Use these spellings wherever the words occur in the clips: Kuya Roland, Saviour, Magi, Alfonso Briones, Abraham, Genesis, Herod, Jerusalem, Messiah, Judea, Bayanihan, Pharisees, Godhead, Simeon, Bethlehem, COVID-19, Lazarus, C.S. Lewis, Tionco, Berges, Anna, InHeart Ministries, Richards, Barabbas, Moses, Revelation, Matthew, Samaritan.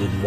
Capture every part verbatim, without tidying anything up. Good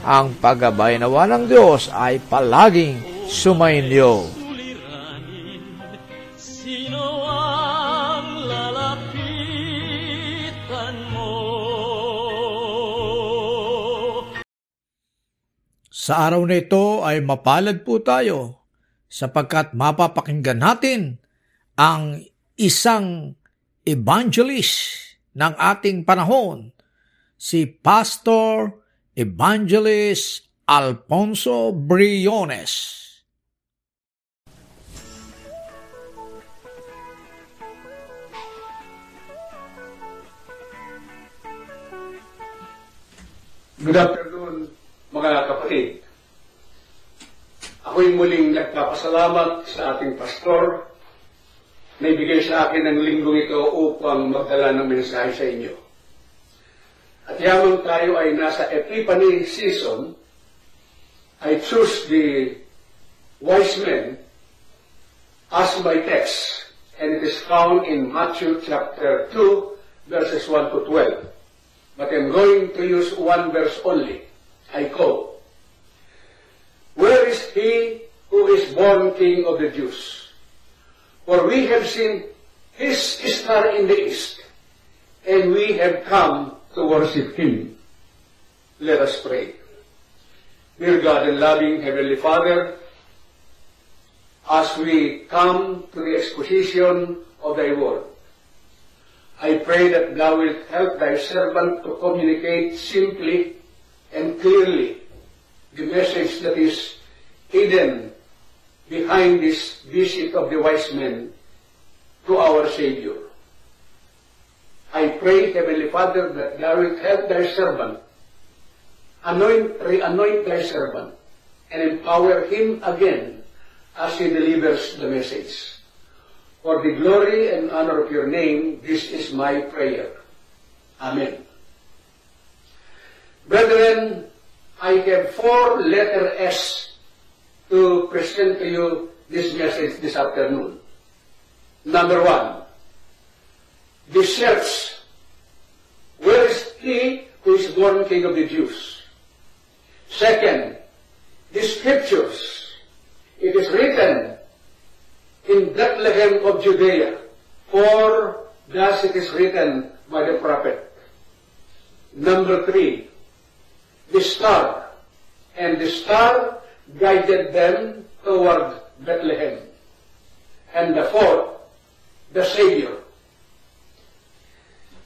Ang paggabay nawa ng Diyos ay palaging sumainyo. Sino ang lalapitan mo? Sa araw na ito ay mapalad po tayo sapagkat mapapakinggan natin ang isang evangelist ng ating panahon, si Pastor Evangelist Alfonso Briones. Good afternoon, mga kapatid. Ako'y muling nagpapasalamat sa ating pastor na ibigay sa akin ang linggong ito upang magdala ng mensahe sa inyo. At yamang tayo ay nasa Epiphany season, I choose the wise men as my text, and it is found in Matthew chapter two, verses one to twelve. But I'm going to use one verse only. I quote, "Where is he who is born King of the Jews? For we have seen his star in the east, and we have come to worship Him." Let us pray. Dear God and loving Heavenly Father, as we come to the exposition of Thy Word, I pray that Thou wilt help Thy servant to communicate simply and clearly the message that is hidden behind this visit of the wise men to our Savior. I pray, Heavenly Father, that Thou wilt help Thy servant, anoint, re-anoint Thy servant, and empower him again as he delivers the message. For the glory and honor of Your name, this is my prayer. Amen. Brethren, I have four letter S to present to you this message this afternoon. Number one, the search. Where is he who is born King of the Jews? Second, the scriptures. It is written in Bethlehem of Judea, for thus it is written by the prophet. Number three, the star. And the star guided them toward Bethlehem. And the fourth, the Saviour.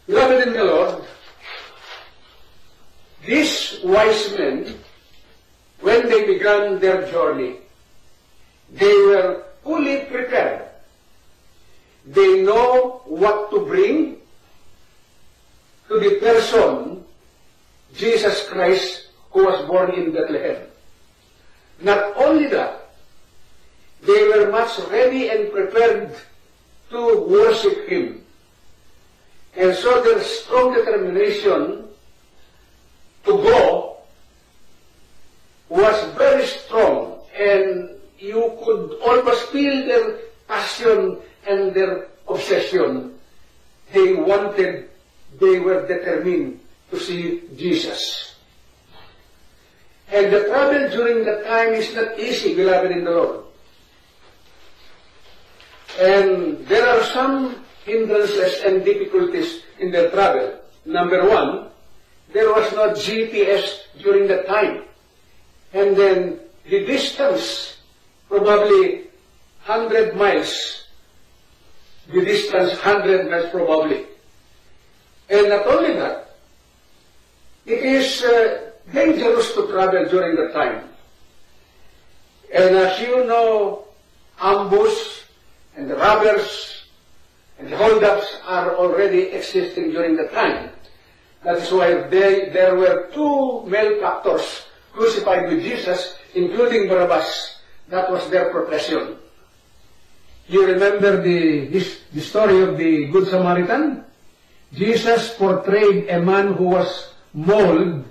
Beloved in the Lord, these wise men when they began their journey, they were fully prepared. They know what to bring to the person, Jesus Christ, who was born in Bethlehem. Not only that, they were much ready and prepared to worship Him. And so their strong determination to go was very strong, and you could almost feel their passion and their obsession. They wanted, they were determined to see Jesus. And the travel during that time is not easy, beloved in the Lord. And there are some hindrances and difficulties in their travel. Number one, there was no G P S during that time. And then the distance, probably one hundred miles. The distance, one hundred miles probably. And not only that, it is uh, dangerous to travel during that time. And as you know, ambush and the robbers and the holdups are already existing during that time. That's why they, there were two malefactors crucified with Jesus, including Barabbas. That was their profession. You remember the, this, the story of the Good Samaritan? Jesus portrayed a man who was mauled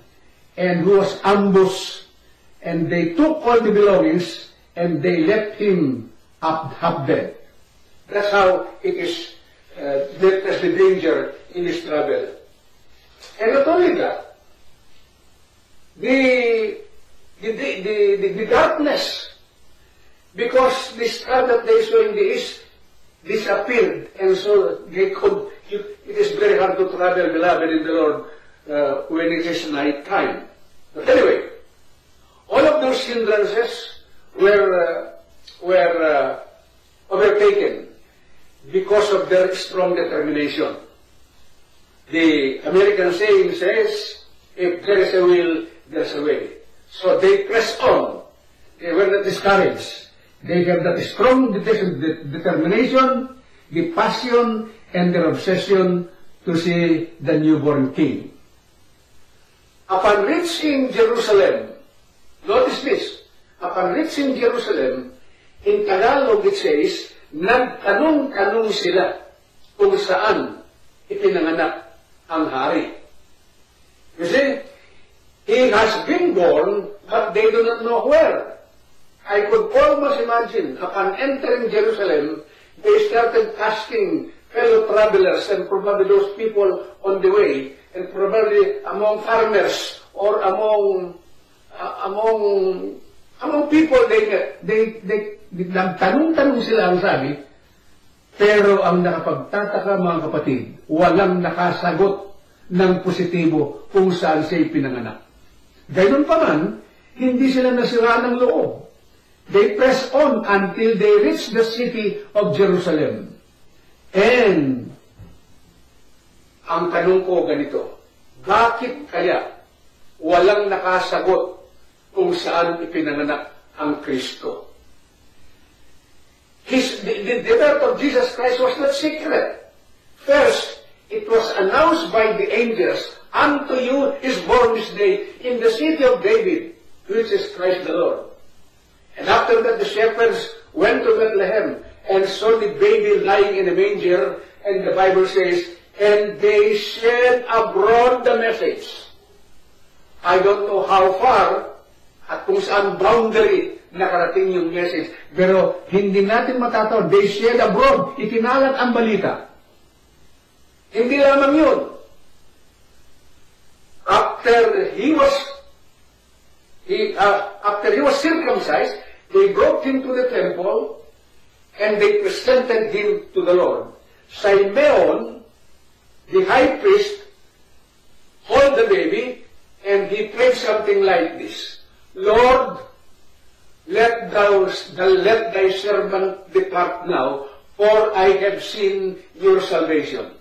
and who was ambushed, and they took all the belongings and they left him up, up dead. That's how it is, uh, that's the danger in this travel. And not only that, the, the, the, the, the darkness, because the star that they saw in the east disappeared, and so they could, it is very hard to travel, beloved in the Lord, uh, when it is night time. But anyway, all of those hindrances were, uh, were uh, overtaken because of their strong determination. The American saying says, if there is a will, there is a way. So they press on. They were not discouraged. They have that strong determination, the passion, and their obsession to see the newborn king. Upon reaching Jerusalem, notice this, upon reaching Jerusalem, in Tagalog it says, nagtanong-tanong sila kung saan ipinanganak ang hari. You see, he has been born, but they do not know where. I could almost imagine, upon entering Jerusalem, they started asking fellow travelers and probably those people on the way, and probably among farmers or among uh, among among people, they they they nagtanong-tanong sila, ang sabi. Pero ang nakapagtataka, mga kapatid, walang nakasagot ng positibo kung saan siya pinanganak. Gayun pa man, hindi sila nasira ng loob. They press on until they reach the city of Jerusalem. And, ang tanong ko ganito, bakit kaya walang nakasagot kung saan ipinanganak ang Kristo? His, the, the birth of Jesus Christ was not secret. First, it was announced by the angels, unto you is born this day in the city of David, which is Christ the Lord. And after that, the shepherds went to Bethlehem and saw the baby lying in a manger, and the Bible says, and they shed abroad the message. I don't know how far at kung saan boundary nakarating yung message, pero hindi natin matataw, they shed abroad, itinalat ang balita. Hindi lamang yun. After he was He, uh, after he was circumcised, they brought him to the temple and they presented him to the Lord. Simeon, the high priest, held the baby and he prayed something like this, Lord, let, thou, let thy servant depart now, for I have seen your salvation.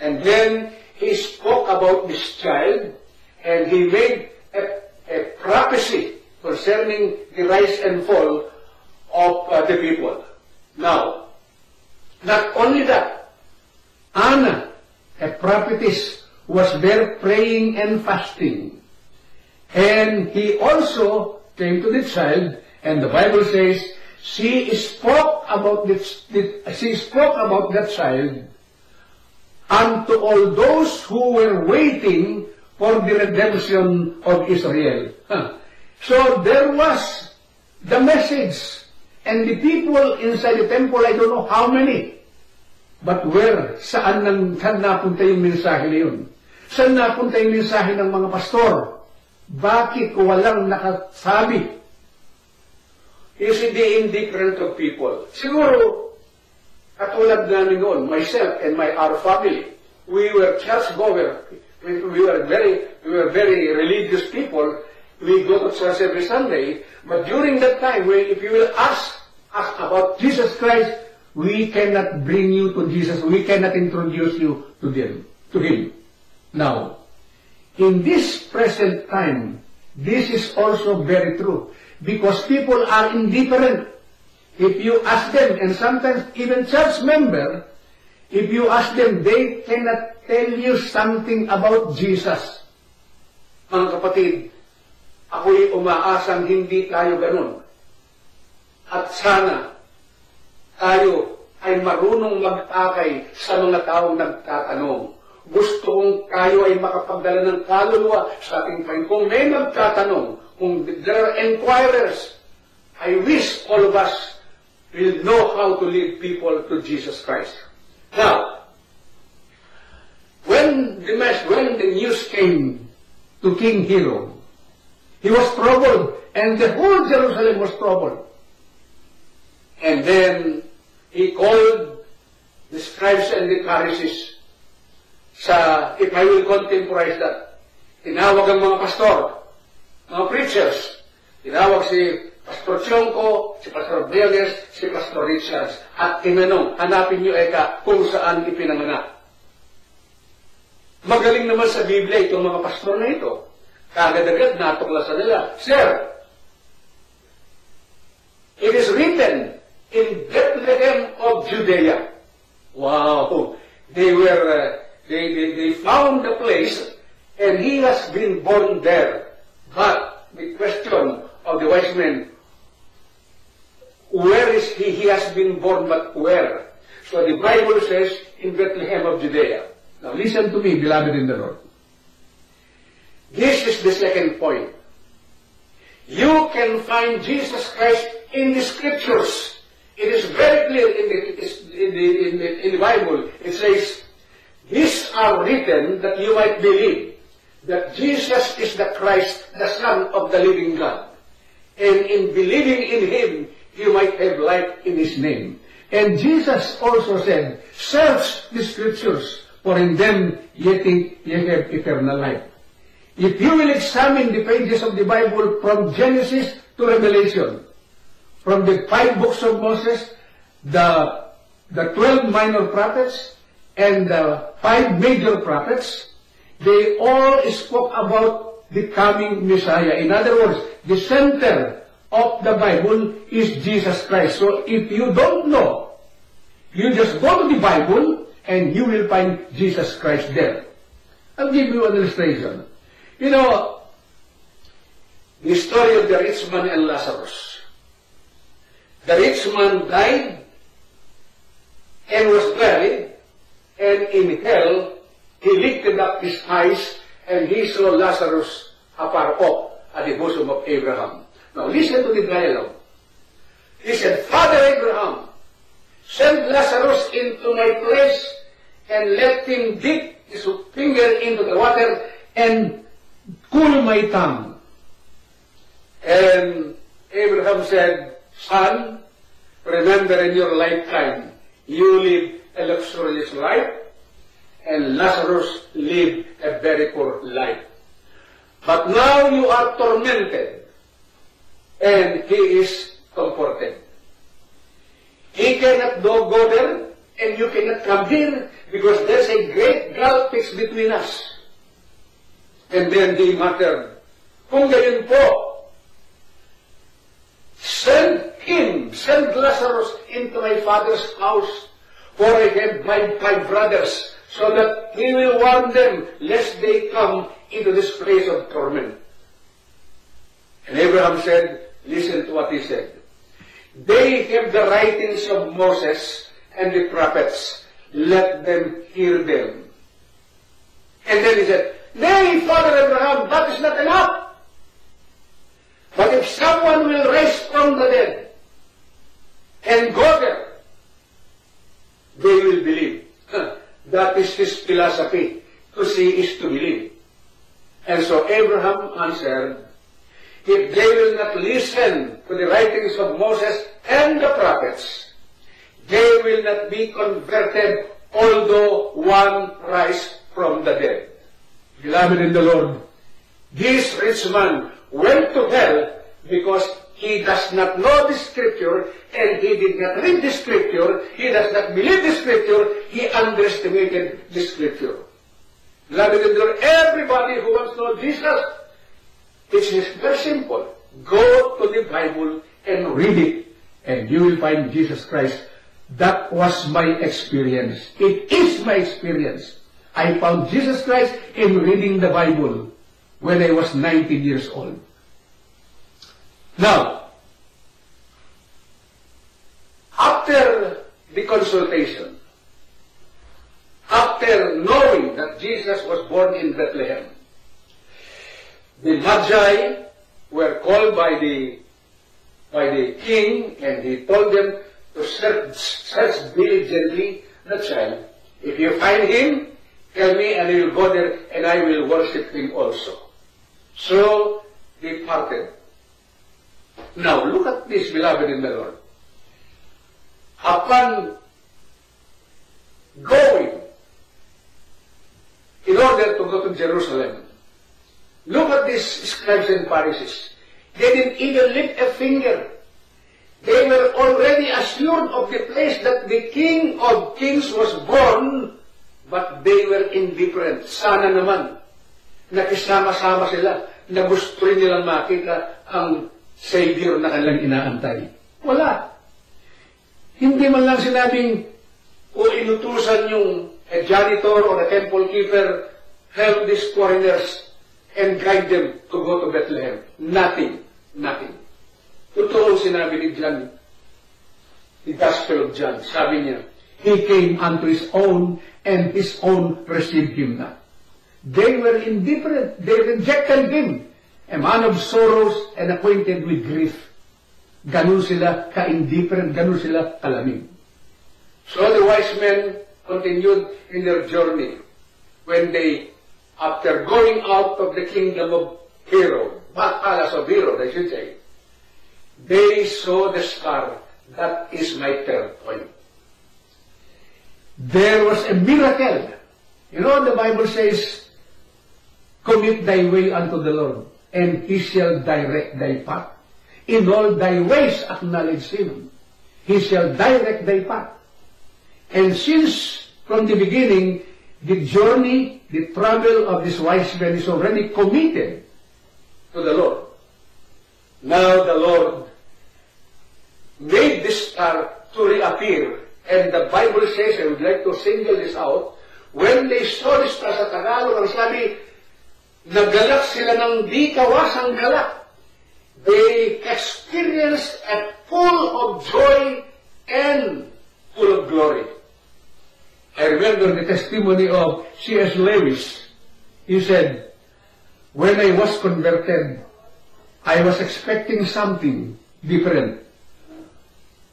And then he spoke about this child and he made a a prophecy concerning the rise and fall of uh, the people. Now, not only that, Anna, a prophetess, was there praying and fasting. And he also came to the child, and the Bible says, she spoke about this, she spoke about that child unto all those who were waiting for the redemption of Israel. Huh. So there was the message, and the people inside the temple, I don't know how many, but where, saan, nang, saan napunta yung mensahe na yun? Saan napunta yung mensahe ng mga pastor? Bakit walang nakasabi? Is it the indifferent of people? Siguro, katulad namin noon, myself and my our family, we were churchgoers. We, we were very, we were very religious people. We go to church every Sunday. But during that time, when if you will ask us about Jesus Christ, we cannot bring you to Jesus. We cannot introduce you to them, to Him. Now, in this present time, this is also very true because people are indifferent. If you ask them, and sometimes even church members, if you ask them, they cannot tell you something about Jesus. Mga kapatid, ako'y umaasang hindi tayo ganun. At sana tayo ay marunong magtakay sa mga taong nagtatanong. Gusto kong tayo ay makapagdala ng kaluluwa sa ating kain. Kung may nagtatanong, kung there are inquirers, I wish all of us will know how to lead people to Jesus Christ. Now, when the, when the news came to King Herod, he was troubled, and the whole Jerusalem was troubled. And then he called the scribes and the Pharisees. Sa, if I will contemporize that, tinawag ang mga pastor, mga preachers, tinawag si Pastor Tionco, si Pastor Berges, si Pastor Richards. At tinanong, hanapin niyo eka kung saan ipinanganak. Magaling naman sa Biblia itong mga pastor na ito. Kagad-agad natuklasan nila. Sir, it is written in Bethlehem of Judea. Wow! They were, uh, they, they, they found the place and he has been born there. But the question of the wise men, where is he? He has been born, but where? So the Bible says, in Bethlehem of Judea. Now listen to me, beloved in the Lord. This is the second point. You can find Jesus Christ in the Scriptures. It is very clear in the, in the, in the, in the Bible. It says, these are written that you might believe that Jesus is the Christ, the Son of the living God. And in believing in Him, you might have life in His name. And Jesus also said, search the Scriptures, for in them ye think ye have eternal life. If you will examine the pages of the Bible from Genesis to Revelation, from the five books of Moses, the, the twelve minor prophets, and the five major prophets, they all spoke about the coming Messiah. In other words, the center of the Bible is Jesus Christ. So if you don't know, you just go to the Bible and you will find Jesus Christ there. I'll give you an illustration. You know, the story of the rich man and Lazarus. The rich man died and was buried, and in hell he lifted up his eyes and he saw Lazarus afar off at the bosom of Abraham. Now listen to the dialogue. He said, Father Abraham, send Lazarus into my place and let him dip his finger into the water and cool my tongue. And Abraham said, Son, remember in your lifetime you lived a luxurious life and Lazarus lived a very poor life. But now you are tormented, and he is comforted. He cannot go there, and you cannot come here, because there's a great gulf fixed between us. And then he muttered, Kung gayon po, Send him, send Lazarus into my father's house, for I have my five brothers, so that he will warn them, lest they come into this place of torment. And Abraham said, listen to what he said. They have the writings of Moses and the prophets. Let them hear them. And then he said, Nay, Father Abraham, that is not enough. But if someone will rise from the dead and go there, they will believe. That is his philosophy. To see is to believe. And so Abraham answered, If they will not listen to the writings of Moses and the prophets, they will not be converted, although one rise from the dead. Beloved in the Lord, this rich man went to hell because he does not know the Scripture, and he did not read the Scripture, he does not believe the Scripture, he underestimated the Scripture. Beloved in the Lord, everybody who wants to know Jesus, it is very simple. Go to the Bible and read it, and you will find Jesus Christ. That was my experience. It is my experience. I found Jesus Christ in reading the Bible when I was nineteen years old. Now, after the consultation, after knowing that Jesus was born in Bethlehem, the Magi were called by the, by the king, and he told them to search, search diligently the child. If you find him, tell me, and I will go there, and I will worship him also. So they parted. Now, look at this, beloved in the Lord. Upon going, in order to go to Jerusalem, look at these scribes and Pharisees. They didn't even lift a finger. They were already assured of the place that the King of Kings was born, but they were indifferent. Sana naman, nakisama-sama sila, na gusto rin nilang makita ang Saviour na kanilang inaantay. Wala. Hindi man lang sinabing, o inutusan yung a janitor or a temple keeper, help these foreigners and guide them to go to Bethlehem. Nothing. Nothing. Totoo sinabi ni John, the Gospel of John, sabi niya, He came unto His own, and His own received Him not. They were indifferent. They rejected Him. A man of sorrows and acquainted with grief. Ganun sila ka-indifferent, ganun sila kalamig. So the wise men continued in their journey when they after going out of the kingdom of Herod, palace of Herod, I should say, they saw the star. That is my third point. There was a miracle. You know, the Bible says, Commit thy way unto the Lord, and He shall direct thy path. In all thy ways acknowledge Him. He shall direct thy path. And since from the beginning, the journey, the travel of this wise man is already committed to the Lord. Now the Lord made this star to reappear. And the Bible says, I would like to single this out, when they saw this star sa Tagalog, ang sabi, nagalak sila ng di kawasang galak. They experienced a full of joy and full of glory. I remember the testimony of C S Lewis. He said, When I was converted, I was expecting something different.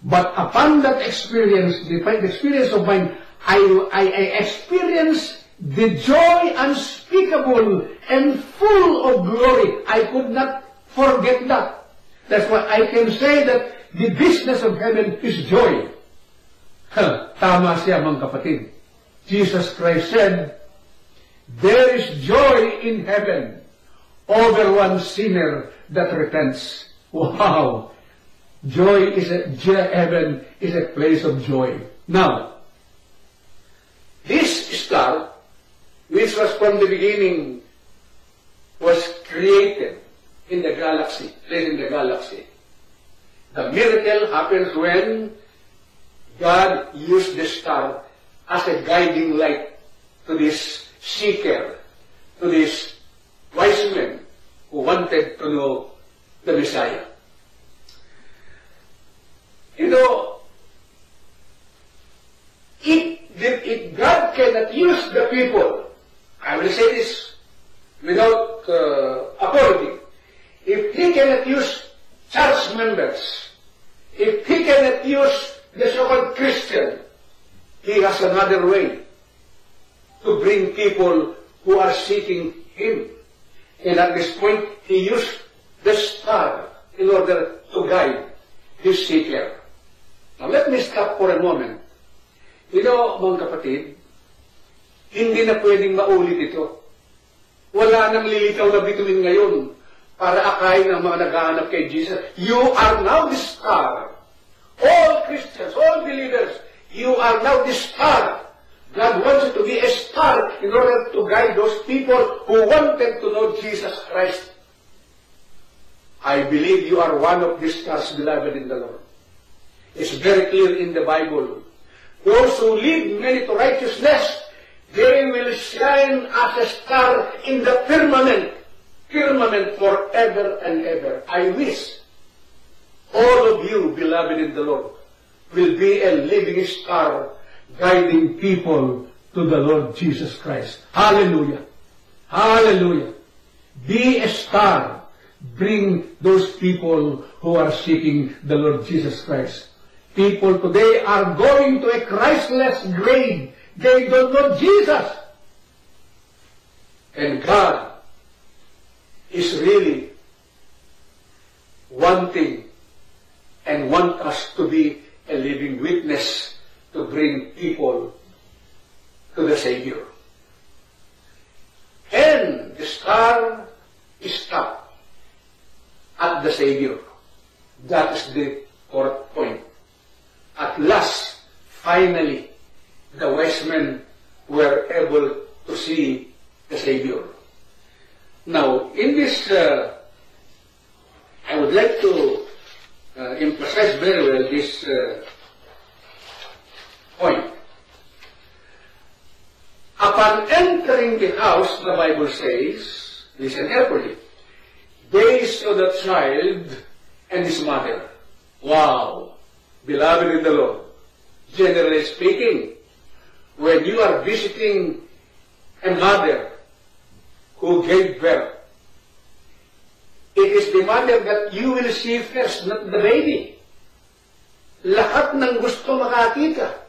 But upon that experience, the experience of mine, I, I, I experienced the joy unspeakable and full of glory. I could not forget that. That's why I can say that the business of heaven is joy. Huh, tama siya, mga kapatid. Jesus Christ said, There is joy in heaven over one sinner that repents. Wow! Joy is a, heaven is a place of joy. Now, this star, which was from the beginning, was created in the galaxy, in the galaxy. The miracle happens when God used the star as a guiding light to this seeker, to this wise man who wanted to know the Messiah. You know, if, if God cannot use the people, I will say this without uh, apology, if He cannot use church members, if He cannot use the so-called Christian, He has another way to bring people who are seeking Him. And at this point, He used the star in order to guide His seeker. Now, let me stop for a moment. You know, mga kapatid, hindi na pwedeng maulit ito. Wala nang lilitaw na bituin ngayon para akayin ang mga naghahanap kay Jesus. You are now the star. All Christians, all believers, you are now the star. God wants you to be a star in order to guide those people who wanted to know Jesus Christ. I believe you are one of these stars, beloved in the Lord. It's very clear in the Bible. Those who lead many to righteousness, they will shine as a star in the firmament, firmament forever and ever. I wish all of you, beloved in the Lord, will be a living star guiding people to the Lord Jesus Christ. Hallelujah! Hallelujah! Be a star. Bring those people who are seeking the Lord Jesus Christ. People today are going to a Christless grave. They don't know Jesus. And God is really wanting and wants us to be a living witness to bring people to the Savior. And the star is stopped at the Savior. That is the fourth point. At last, finally, the wise men were able to see the Savior. Now, in this, uh, I would like to uh, emphasize very well this uh, point. Upon entering the house, the Bible says, listen carefully, they saw the child and his mother. Wow! Beloved in the Lord, generally speaking, when you are visiting a mother who gave birth, it is the mother that you will see first, not the baby. Lahat ng gusto makakita.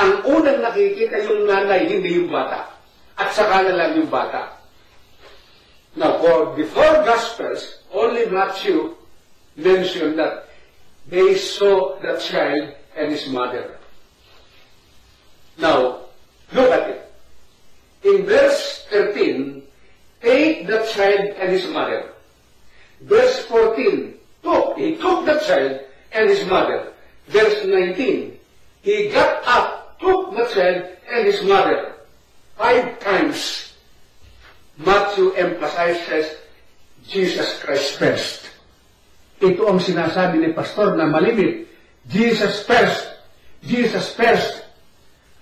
Ang unang nakikita yung nanay, hindi yung bata. At saka na lang yung bata. Now, for the four Gospels, only Matthew mentioned that they saw the child and his mother. Now, look at it. In verse thirteen, take the child and his mother. Verse fourteen, took, he took the child and his mother. Verse nineteen, he got up, took the child and his mother. Five times, Matthew emphasizes Jesus Christ first. Ito ang sinasabi ni Pastor na malimit. Jesus first. Jesus first.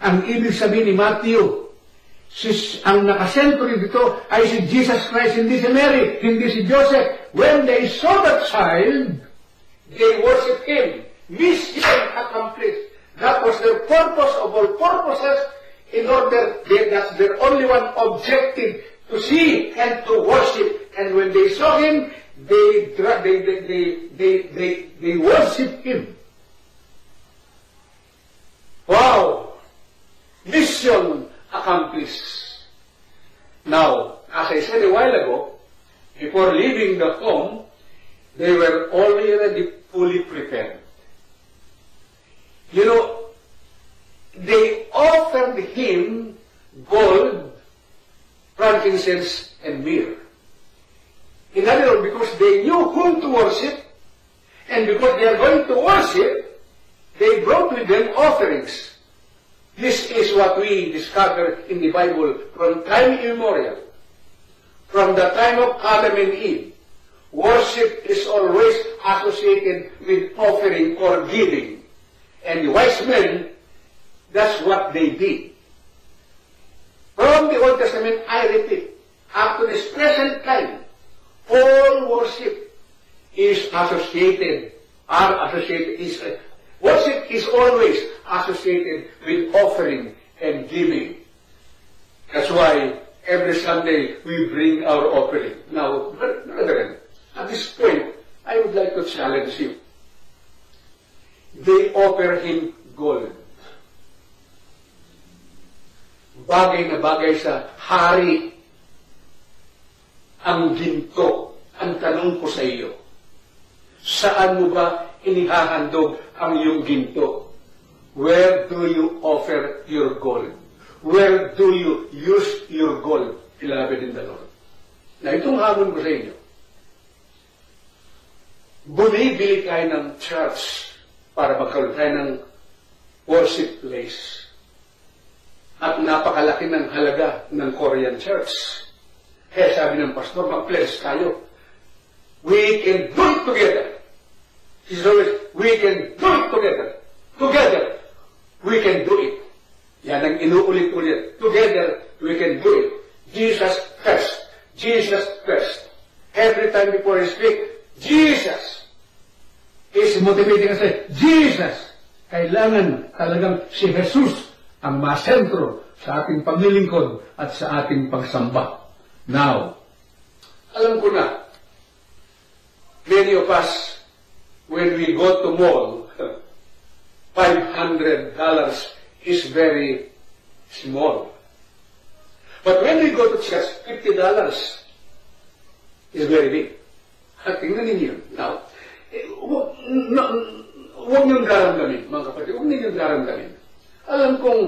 Ang ibig sabihin ni Matthew, sis, ang nakasentro dito ay si Jesus Christ, hindi si Mary, hindi si Joseph. When they saw the child, they worshiped Him. Mission accomplished. That was their purpose of all purposes, in order, they, that's their only one objective, to see and to worship. And when they saw Him, They, they, they, they, they, they worship Him. Wow! Mission accomplished. Now, as I said a while ago, before leaving the home, they were already fully prepared. You know, they offered Him gold, frankincense, and myrrh. In other words, because they knew whom to worship, and because they are going to worship, they brought with them offerings. This is what we discover in the Bible from time immemorial, from the time of Adam and Eve. Worship is always associated with offering or giving. And the wise men, that's what they did. From the Old Testament, I repeat, up to this present time, all worship is associated, are associated, is, uh, worship is always associated with offering and giving. That's why every Sunday we bring our offering. Now, brethren, at this point, I would like to challenge you. They offer him gold. Bagay na bagay sa hari ang ginto. Ang tanong ko sa iyo, saan mo ba inihahandog ang iyong ginto? Where do you offer your gold? Where do you use your gold? Beloved in the Lord. Na itong hamon ko sa inyo, bumibili tayo ng church para magkaroon tayo ng worship place. At napakalaki ng halaga ng Korean church. Kaya sabi ng pastor, mag-bless tayo. We can do it together. He says, we can do it together. Together, we can do it. Yan ang inuulit-ulit. Together, we can do it. Jesus first. Jesus first. Every time before I speak, Jesus. Is motivating kasi, Jesus. Kailangan talagang si Jesus ang masentro sa ating paglilingkod at sa ating pagsamba. Now, alam ko na, many of us, when we go to mall, five hundred dollars is very small. But when we go to church, fifty dollars is very big. At tingnan ninyo. Now, huwag niyong daramdamin, mga kapatid, huwag niyong daramdamin. Alam kong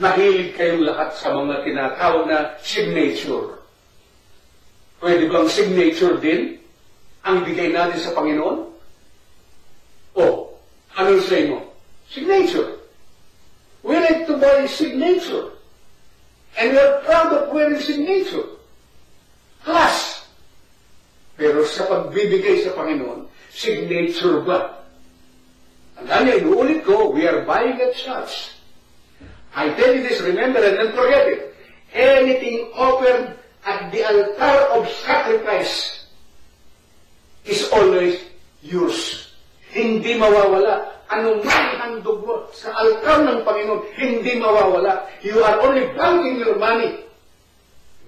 nahilig kayong lahat sa mga tinatawag na signature. Pwede bang signature din ang bigay natin sa Panginoon? O, anong say mo? Signature. We like to buy signature. And we are proud of wearing signature. Plus, pero sa pagbibigay sa Panginoon, signature ba? Ang dami, inuulit ko, we are buying at church. I tell you this, remember and don't forget it. Anything offered at the altar of sacrifice is always yours. Hindi mawawala. Anumang handog mo sa altar ng Panginoon, hindi mawawala. You are only banking your money.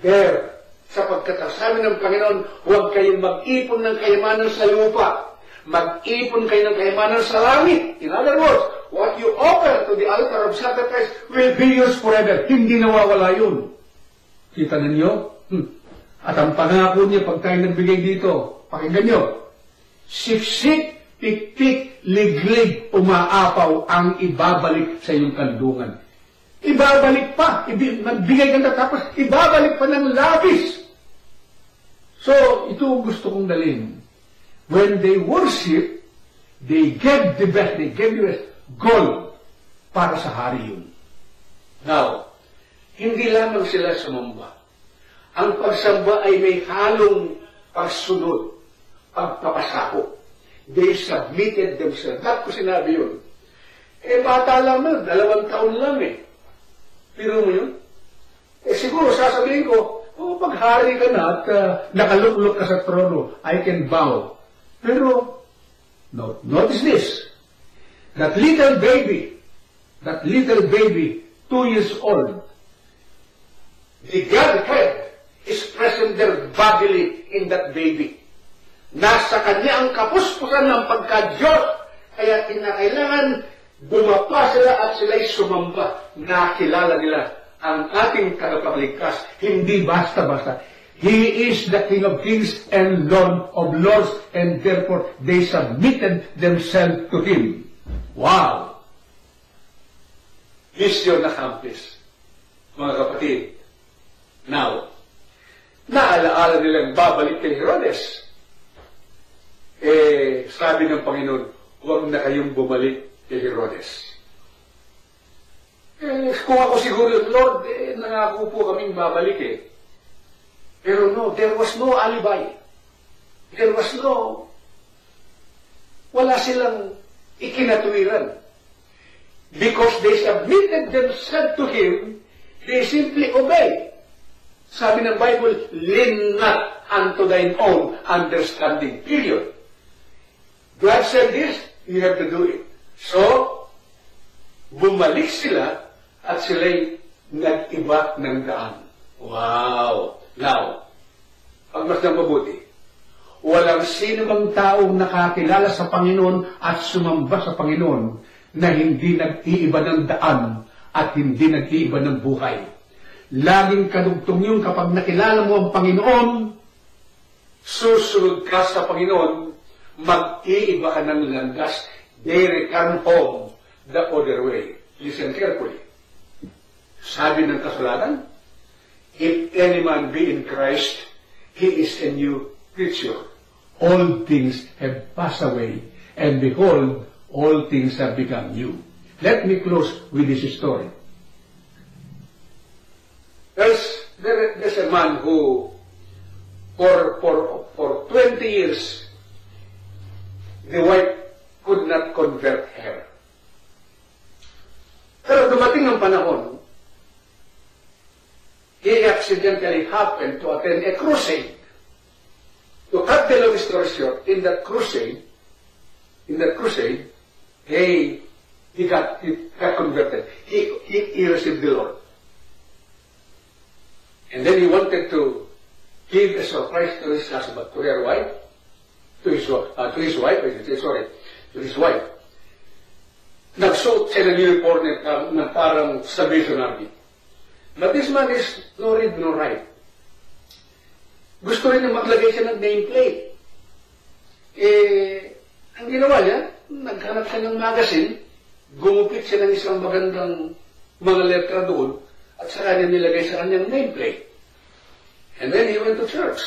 There, sa pagkatasabi ng Panginoon, huwag kayong mag-ipon ng kayamanan sa lupa. Mag-ipon kayo ng kayamanan sa langit. In other words, what you offer to the altar of sacrifice will be yours forever. Hindi nawawala yun. Kita ninyo? Hmm. At ang pangako niya pag tayo nagbigay dito, pakinggan niyo, siksik, pikpik, liglig, umaapaw ang ibabalik sa iyong kandungan. Ibabalik pa. Ibi- magbigay ka na tapos, ibabalik pa ng labis. So, ito gusto kong dalhin. When they worship, they gave the best, they gave you gold para sa hari yun. Now, hindi lamang sila sumamba. Ang pagsamba ay may halong pagsunod, pagpapasako. They submitted themselves. Ba't ko sinabi yun? Eh, bata lang na, dalawang taon lang eh. Pero mo yun? Eh, siguro sasabihin ko, oh, pag hari ka na at uh, nakalukluk ka sa trono, I can bow. Pero, no, notice this. That little baby, that little baby, two years old, the Godhead is present there bodily in that baby. Nasa kanya ang kapuspusan ng pagka-Diyos, kaya kinakailangan bumapa sila at sila'y sumamba. Nakilala nila ang ating tagapagligtas, hindi basta-basta. He is the King of Kings and Lord of Lords, and therefore they submitted themselves to Him. Wow! Mission accomplished, mga kapatid. Now, naalaala nilang babalik kay Herodes. Eh, sabi ng Panginoon, huwag na kayong bumalik kay Herodes. Eh, kung ako siguro, Lord, eh, nangako po kaming babalik eh. Pero no, there was no alibi. Ikalabas no, wala silang ikinatuwiran. Because they submitted themselves to Him, they simply obeyed. Sabi ng Bible, lean not unto thine own understanding. Period. God said this, you have to do it. So, bumalik sila at sila'y nag-iba ng daan. Wow! Now, pag mas nang mabuti, walang sinumang taong nakakilala sa Panginoon at sumamba sa Panginoon na hindi nag-iiba ng daan at hindi nag-iiba ng buhay. Laging kadugtong yung kapag nakilala mo ang Panginoon, susunod ka sa Panginoon, mag-iiba ka ng landas, they return home the other way. Listen carefully. Sabi ng kasalanan, if any man be in Christ, he is a new creature. All things have passed away, and behold, all things have become new. Let me close with this story. There's, there, there's a man who, for, for, for twenty years, the wife could not convert her. Pero dumating ang panahon, he accidentally happened to attend a crusade. To cut the long story short, in that crusade, in that crusade, Hey, he got, he got converted. He, he, he received the Lord. And then he wanted to give a surprise to his husband, to her wife, to his, uh, to his wife, sorry, to his wife. Nagsuot siya ng uniform na parang Salvation Army. But this man is no read, no write. Gusto rin na maglagay siya ng nameplate. Eh, ang ginawa niya, naghanap siya ng magazine, gumupit siya ng isang magandang mga letra doon, at saka niya nilagay sa kanyang nameplate. And then he went to church.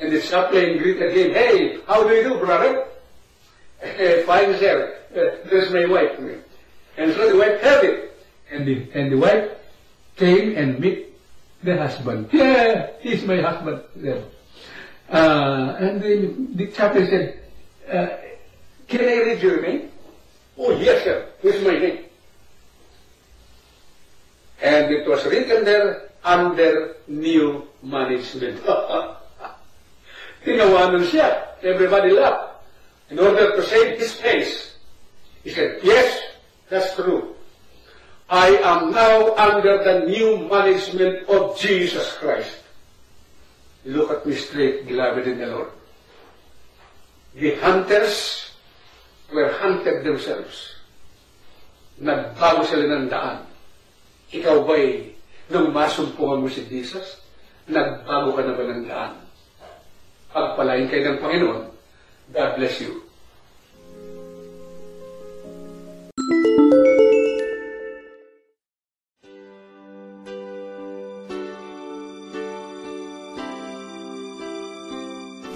And the chaplain greeted him, "Hey, how do you do, brother?" "Eh, fine, sir. Uh, there's my wife." And so the wife heard it. And the, and the wife came and met the husband. "Yeah, he's my husband." Uh, and then the chaplain said, uh, "Can I read your name?" "Oh, yes, sir. Here's my name." And it was written there, "Under new management." Tinawanan siya. Everybody laughed. In order to save his face, he said, "Yes, that's true. I am now under the new management of Jesus Christ." Look at me straight, beloved in the Lord. The hunters were hunted themselves. Nagbago sila ng daan. Ikaw ba'y, nung masumpungan mo si Jesus, nagbago ka na ba ng daan? Pagpalain kayo ng Panginoon. God bless you.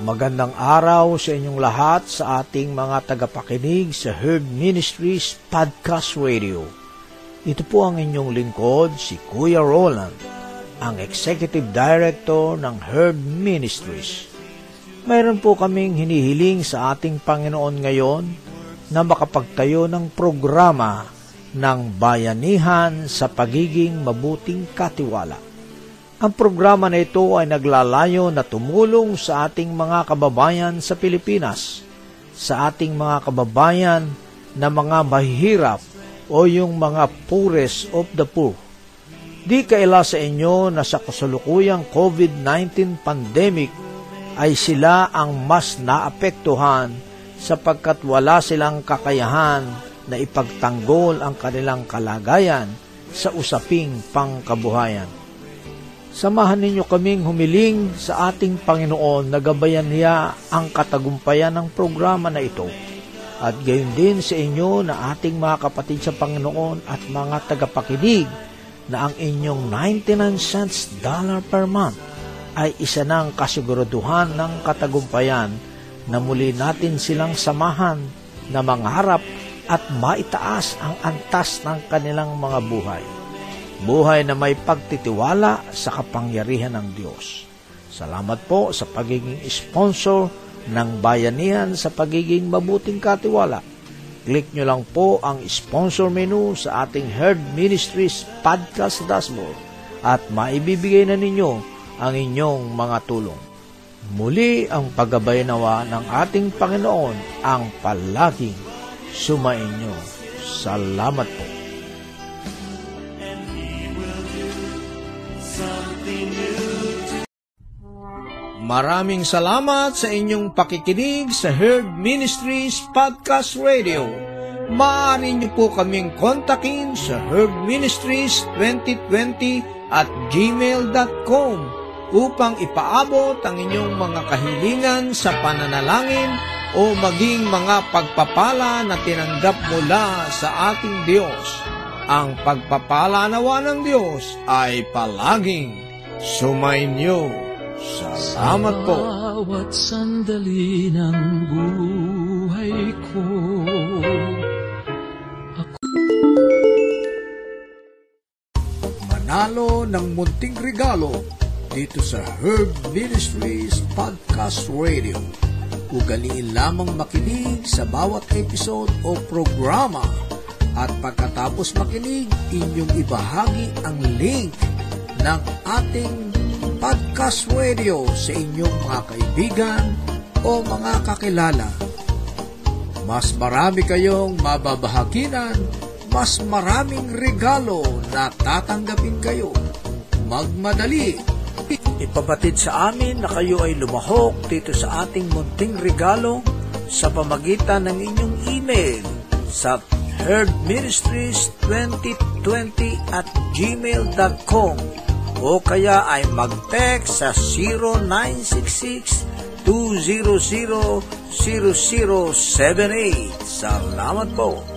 Magandang araw sa inyong lahat sa ating mga tagapakinig sa Herb Ministries Podcast Radio. Ito po ang inyong lingkod, si Kuya Roland, ang Executive Director ng Herb Ministries. Mayroon po kaming hinihiling sa ating Panginoon ngayon na makapagtayo ng programa ng Bayanihan sa pagiging mabuting katiwala. Ang programa na ito ay naglalayo na tumulong sa ating mga kababayan sa Pilipinas, sa ating mga kababayan na mga mahihirap o yung mga poorest of the poor. Di kaila sa inyo na sa kasalukuyang COVID nineteen pandemic ay sila ang mas naapektuhan sapagkat wala silang kakayahan na ipagtanggol ang kanilang kalagayan sa usaping pangkabuhayan. Samahan ninyo kaming humiling sa ating Panginoon na gabayan niya ang katagumpayan ng programa na ito. At gayon din sa inyo na ating mga kapatid sa Panginoon at mga tagapakinig na ang inyong ninety-nine cents dollar per month ay isa ng kasiguraduhan ng katagumpayan na muli natin silang samahan na mangharap at maitaas ang antas ng kanilang mga buhay. Buhay na may pagtitiwala sa kapangyarihan ng Diyos. Salamat po sa pagiging sponsor ng Bayanihan sa pagiging mabuting katiwala. Click nyo lang po ang sponsor menu sa ating Herd Ministries Podcast Dashboard at maibibigay na ninyo ang inyong mga tulong. Muli ang paggabay nawa ng ating Panginoon ang palaging sumainyo. Salamat po. Maraming salamat sa inyong pakikinig sa Herb Ministries Podcast Radio. Maaari niyo po kaming kontakin sa herb ministries twenty twenty at gmail dot com upang ipaabot ang inyong mga kahilingan sa pananalangin o maging mga pagpapala na tinanggap mula sa ating Diyos. Ang pagpapala nawa ng Diyos ay palaging sumainyo. Salamat po. Sa bawat sandali ng buhay ko, ako... Manalo ng munting regalo dito sa Herb Ministries Podcast Radio. Ugaliin lamang makinig sa bawat episode o programa at pagkatapos makinig, inyong ibahagi ang link ng ating Podcast Radio sa inyong mga kaibigan o mga kakilala. Mas marami kayong mababahaginan, mas maraming regalo na tatanggapin kayo. Magmadali! Ipabatid sa amin na kayo ay lumahok dito sa ating munting regalo sa pamagitan ng inyong email sa herb ministries twenty twenty at gmail dot com o kaya ay mag-text sa zero nine six six two zero zero zero zero seven eight. Salamat po!